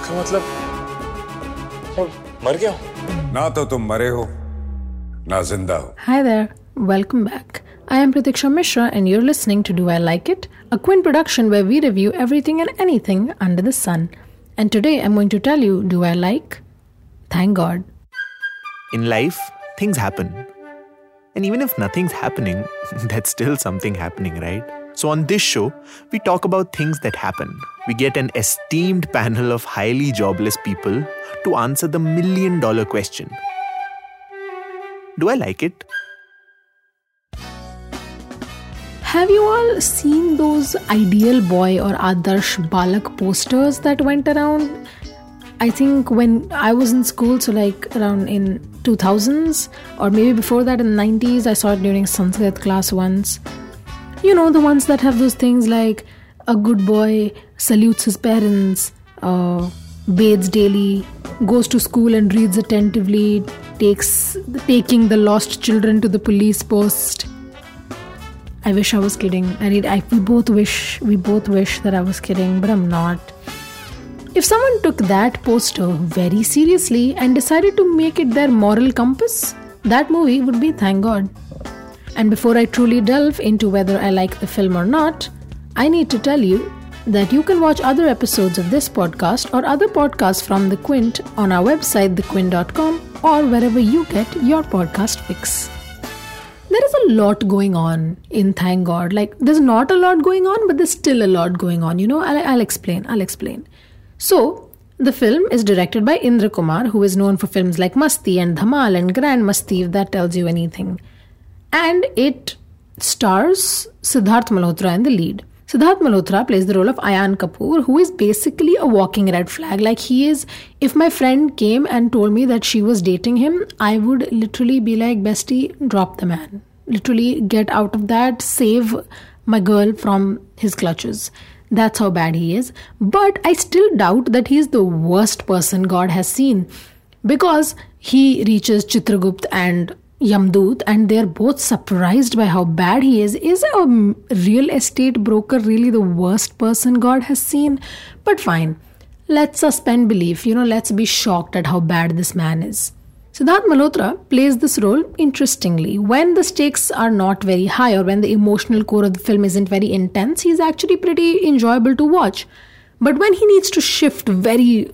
इसका मतलब मर गया हो? ना तो तुम मरे हो, ना जिंदा हो। Hi there, welcome back. I am Pratikshya Mishra and you're listening to Do I Like It? A Quinn production where we review everything and anything under the sun. And today I'm going to tell you, do I like? Thank God. In life, things happen. And even if nothing's happening, that's still something happening, right? So on this show, we talk about things that happen. We get an esteemed panel of highly jobless people to answer the $1 million question. Do I like it? Have you all seen those Ideal Boy or Adarsh Balak posters that went around? I think when I was in school, so like around in 2000s or maybe before that in the 90s, I saw it during Sanskrit class once. You know, the ones that have those things like a good boy salutes his parents, bathes daily, goes to school and reads attentively, taking the lost children to the police post. I wish I was kidding. We both wish that I was kidding, but I'm not. If someone took that poster very seriously and decided to make it their moral compass, that movie would be Thank God. And before I truly delve into whether I like the film or not, I need to tell you that you can watch other episodes of this podcast or other podcasts from The Quint on our website thequint.com or wherever you get your podcast fix. There is a lot going on in Thank God. Like, there's not a lot going on, but there's still a lot going on, you know. I'll explain. So, the film is directed by Indra Kumar, who is known for films like Masti and Dhamal and Grand Masti, if that tells you anything. And it stars Siddharth Malhotra in the lead. Siddharth Malhotra plays the role of Ayaan Kapoor, who is basically a walking red flag. Like, he is, if my friend came and told me that she was dating him, I would literally be like, bestie, drop the man. Literally get out of that, save my girl from his clutches. That's how bad he is. But I still doubt that he is the worst person God has seen, because he reaches Chitragupta and Yamdut, and they're both surprised by how bad he is. Is a real estate broker really the worst person God has seen? But fine, let's suspend belief, you know, let's be shocked at how bad this man is. Siddharth Malhotra plays this role interestingly. When the stakes are not very high or when the emotional core of the film isn't very intense, he's actually pretty enjoyable to watch. But when he needs to shift very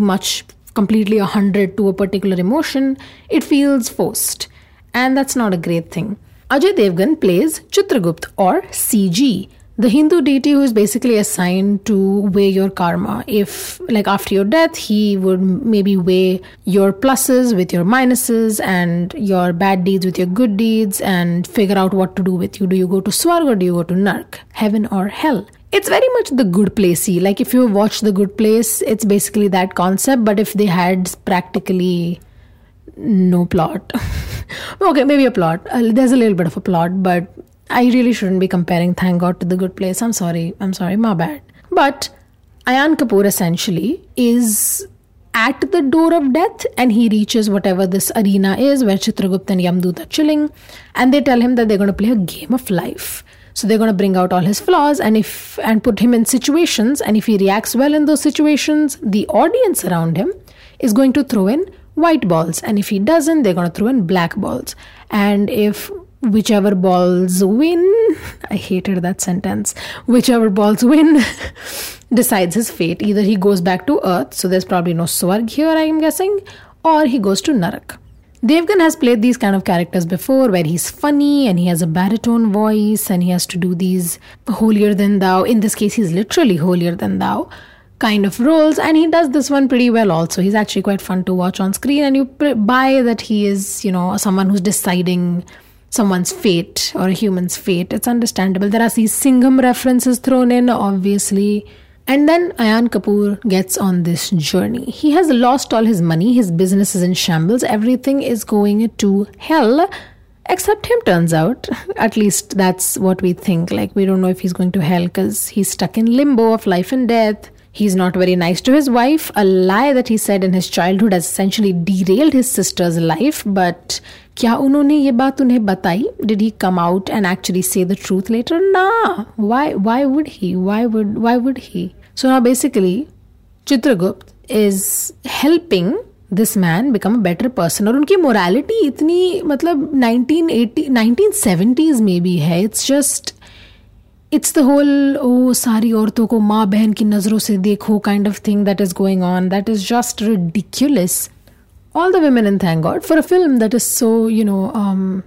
much, completely 100 to a particular emotion, it feels forced. And that's not a great thing. Ajay Devgn plays Chitragupta or CG, the Hindu deity who is basically assigned to weigh your karma. If, like, after your death, he would maybe weigh your pluses with your minuses and your bad deeds with your good deeds and figure out what to do with you. Do you go to Swarga or do you go to Narak, heaven or hell? It's very much The Good Place-y. Like, if you watch The Good Place, it's basically that concept, but if they had practically no plot. Okay, maybe a plot. There's a little bit of a plot, but I really shouldn't be comparing Thank God to The Good Place. I'm sorry, my bad. But Ayaan Kapoor essentially is at the door of death, and he reaches whatever this arena is where Chitragupta and Yamdut are chilling, and they tell him that they're going to play a game of life. So they're going to bring out all his flaws and put him in situations, and if he reacts well in those situations, the audience around him is going to throw in white balls, and if he doesn't, they're going to throw in black balls, and if whichever balls win, I hated that sentence, whichever balls win decides his fate. Either he goes back to earth, so there's probably no Swarg here, I'm guessing, or he goes to Narak. Devgan has played these kind of characters before, where he's funny and he has a baritone voice and he has to do these holier than thou, in this case he's literally holier than thou kind of roles, and he does this one pretty well also. He's actually quite fun to watch on screen, and you buy that he is, you know, someone who's deciding someone's fate or a human's fate. It's understandable. There are these Singham references thrown in, obviously. And then Ayaan Kapoor gets on this journey. He has lost all his money, his business is in shambles, everything is going to hell, except him, turns out. At least that's what we think. Like, we don't know if he's going to hell because he's stuck in limbo of life and death. He's not very nice to his wife. A lie that he said in his childhood has essentially derailed his sister's life. But kya unhone ye baat unhe batai? Did he come out and actually say the truth later? Nah. Why would he? So now basically, Chitragupta is helping this man become a better person. और उनकी morality इतनी मतलब 1970s में भी है. It's just, it's the whole सारी औरतों को माँ बहन की नज़रों से देखो kind of thing that is going on. That is just ridiculous. All the women in Thank God, for a film that is so,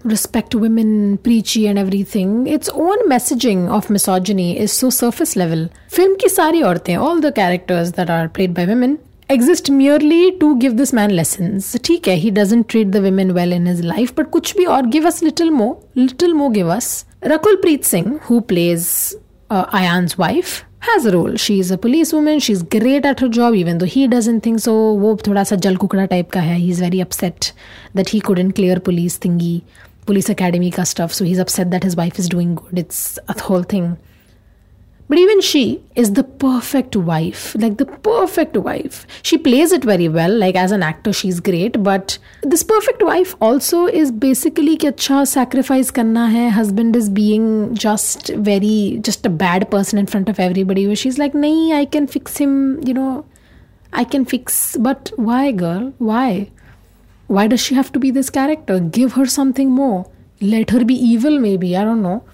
respect women, preachy and everything, its own messaging of misogyny is so surface level. Film ki sari aurtein, all the characters that are played by women, exist merely to give this man lessons. Theek hai, he doesn't treat the women well in his life, but kuch bhi aur, give us little more give us. Rakul Preet Singh, who plays Ayaan's wife, has a role. She is a policewoman. She's great at her job, even though he doesn't think so. वो थोड़ा सा जल कुकड़ा type का है. He's very upset that he couldn't clear police thingy, police academy का stuff. So he's upset that his wife is doing good. It's a whole thing. But even she is the perfect wife. Like the perfect wife. She plays it very well. Like as an actor, she's great. But this perfect wife also is basically कि अच्छा sacrifice करना है. Husband is being just a bad person in front of everybody. Where she's like, नहीं, I can fix him. I can fix. But why, girl? Why? Why does she have to be this character? Give her something more. Let her be evil maybe. I don't know.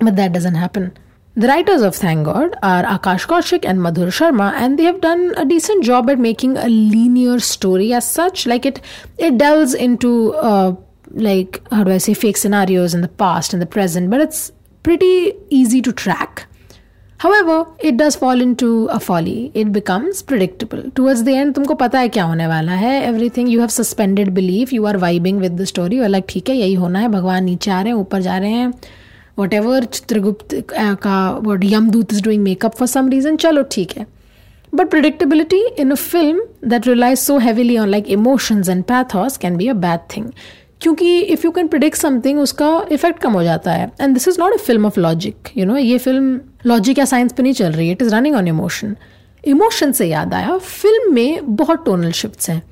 But that doesn't happen. The writers of Thank God are Akash Kaushik and Madhur Sharma, and they have done a decent job at making a linear story as such. Like it delves into fake scenarios in the past and the present, but it's pretty easy to track. However, it does fall into a folly. It becomes predictable. Towards the end, तुमको पता है क्या होने वाला है. Everything, you have suspended belief. You are vibing with the story. You are like, ठीक है, यही होना है. भगवान नीचे आ रहे हैं, ऊपर जा रहे हैं. Whatever Chitragupta ka what Yamdut is doing makeup for some reason, chalo theek hai. But predictability in a film that relies so heavily on like emotions and pathos can be a bad thing. Kyunki if you can predict something, uska effect kam ho jata hai. And this is not a film of logic. Ye film logic ya science pe nahi chal rahi. It is running on emotion. Emotion se yaad aaya, film mein bahut tonal shifts hain.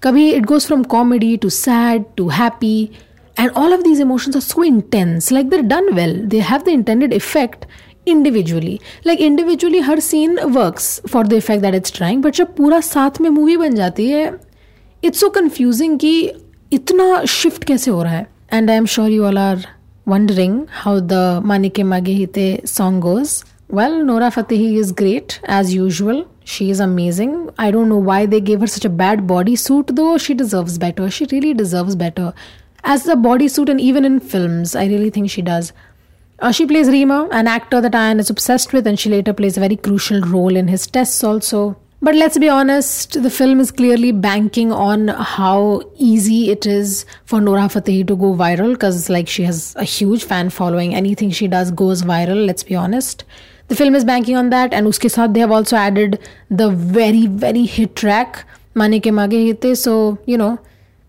Kabhi it goes from comedy to sad to happy. And all of these emotions are so intense. Like they're done well. They have the intended effect individually. Like individually her scene works for the effect that it's trying. But जब पूरा साथ में movie बन जाती है, it's so confusing कि इतना shift कैसे हो रहा है. And I'm sure you all are wondering how the Manike Mage Hite song goes. Well, Nora Fatehi is great as usual. She is amazing. I don't know why they gave her such a bad bodysuit though. She deserves better. She really deserves better. As a bodysuit and even in films, I really think she does. She plays Reema, an actor that Ayaan is obsessed with, and she later plays a very crucial role in his tests also. But let's be honest, the film is clearly banking on how easy it is for Nora Fatehi to go viral because like she has a huge fan following. Anything she does goes viral, let's be honest. The film is banking on that, and uske saath they have also added the very, very hit track, Manike Mage Hite, so,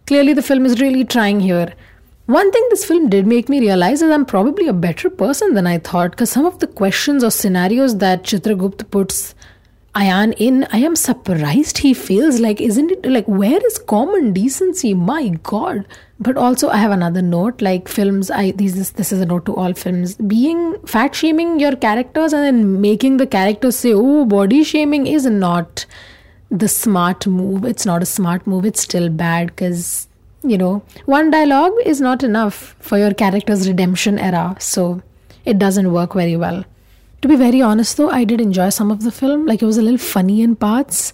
clearly, the film is really trying here. One thing this film did make me realize is I'm probably a better person than I thought, because some of the questions or scenarios that Chitragupta puts Ayaan in, I am surprised he feels like, isn't it like, where is common decency? My God. But also I have another note, like films, this is a note to all films, being fat shaming your characters and then making the characters say, oh, body shaming is not the smart move. It's not a smart move. It's still bad because, one dialogue is not enough for your character's redemption era. So it doesn't work very well. To be very honest though, I did enjoy some of the film. Like it was a little funny in parts.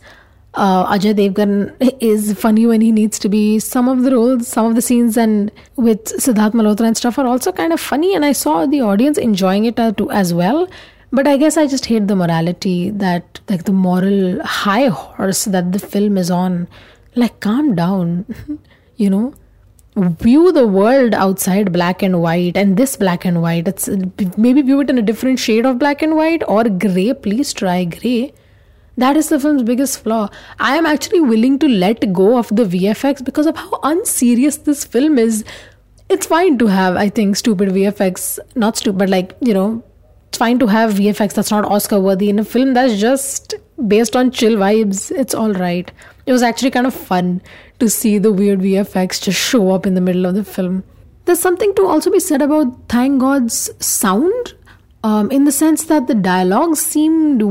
Ajay Devgn is funny when he needs to be. Some of the roles, some of the scenes and with Siddharth Malhotra and stuff are also kind of funny. And I saw the audience enjoying it as well. But I guess I just hate the morality that, like the moral high horse that the film is on. Like, calm down, View the world outside black and white and this black and white. It's maybe view it in a different shade of black and white or grey. Please try grey. That is the film's biggest flaw. I am actually willing to let go of the VFX because of how unserious this film is. It's fine to have, I think, stupid VFX. Not stupid, it's fine to have VFX that's not Oscar worthy in a film that's just based on chill vibes. It's all right. It was actually kind of fun to see the weird VFX just show up in the middle of the film. There's something to also be said about Thank God's sound. in the sense that the dialogues seemed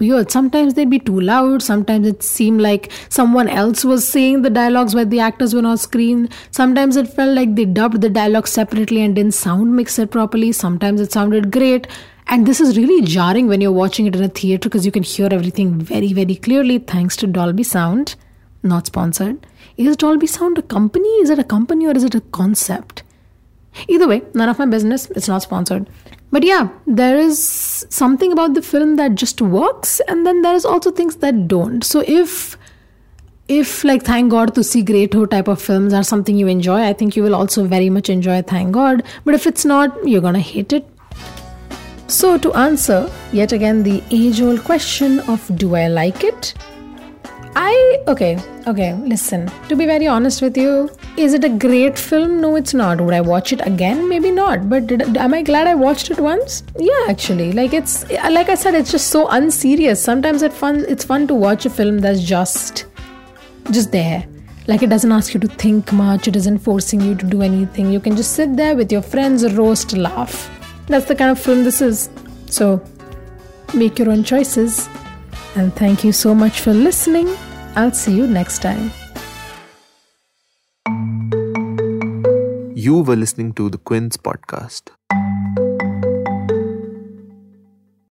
weird. Sometimes they'd be too loud. Sometimes it seemed like someone else was saying the dialogues where the actors were not screened. Sometimes it felt like they dubbed the dialogue separately and didn't sound mix it properly. Sometimes it sounded great. And this is really jarring when you're watching it in a theatre because you can hear everything very, very clearly thanks to Dolby Sound. Not sponsored. Is Dolby Sound a company? Is it a company or is it a concept? Either way, none of my business. It's not sponsored. But yeah, there is something about the film that just works, and then there's also things that don't. So if like Thank God, to see Great Ho type of films are something you enjoy, I think you will also very much enjoy Thank God. But if it's not, you're gonna hate it. So to answer yet again the age-old question of do I like it? Listen, to be very honest with you, is it a great film? No, it's not. Would I watch it again? Maybe not. But am I glad I watched it once? Yeah, actually. Like I said, it's just so unserious. Sometimes it's fun to watch a film that's just there. Like, it doesn't ask you to think much. It isn't forcing you to do anything. You can just sit there with your friends, roast, laugh. That's the kind of film this is. So, make your own choices. And thank you so much for listening. I'll see you next time. You were listening to The Quint's podcast.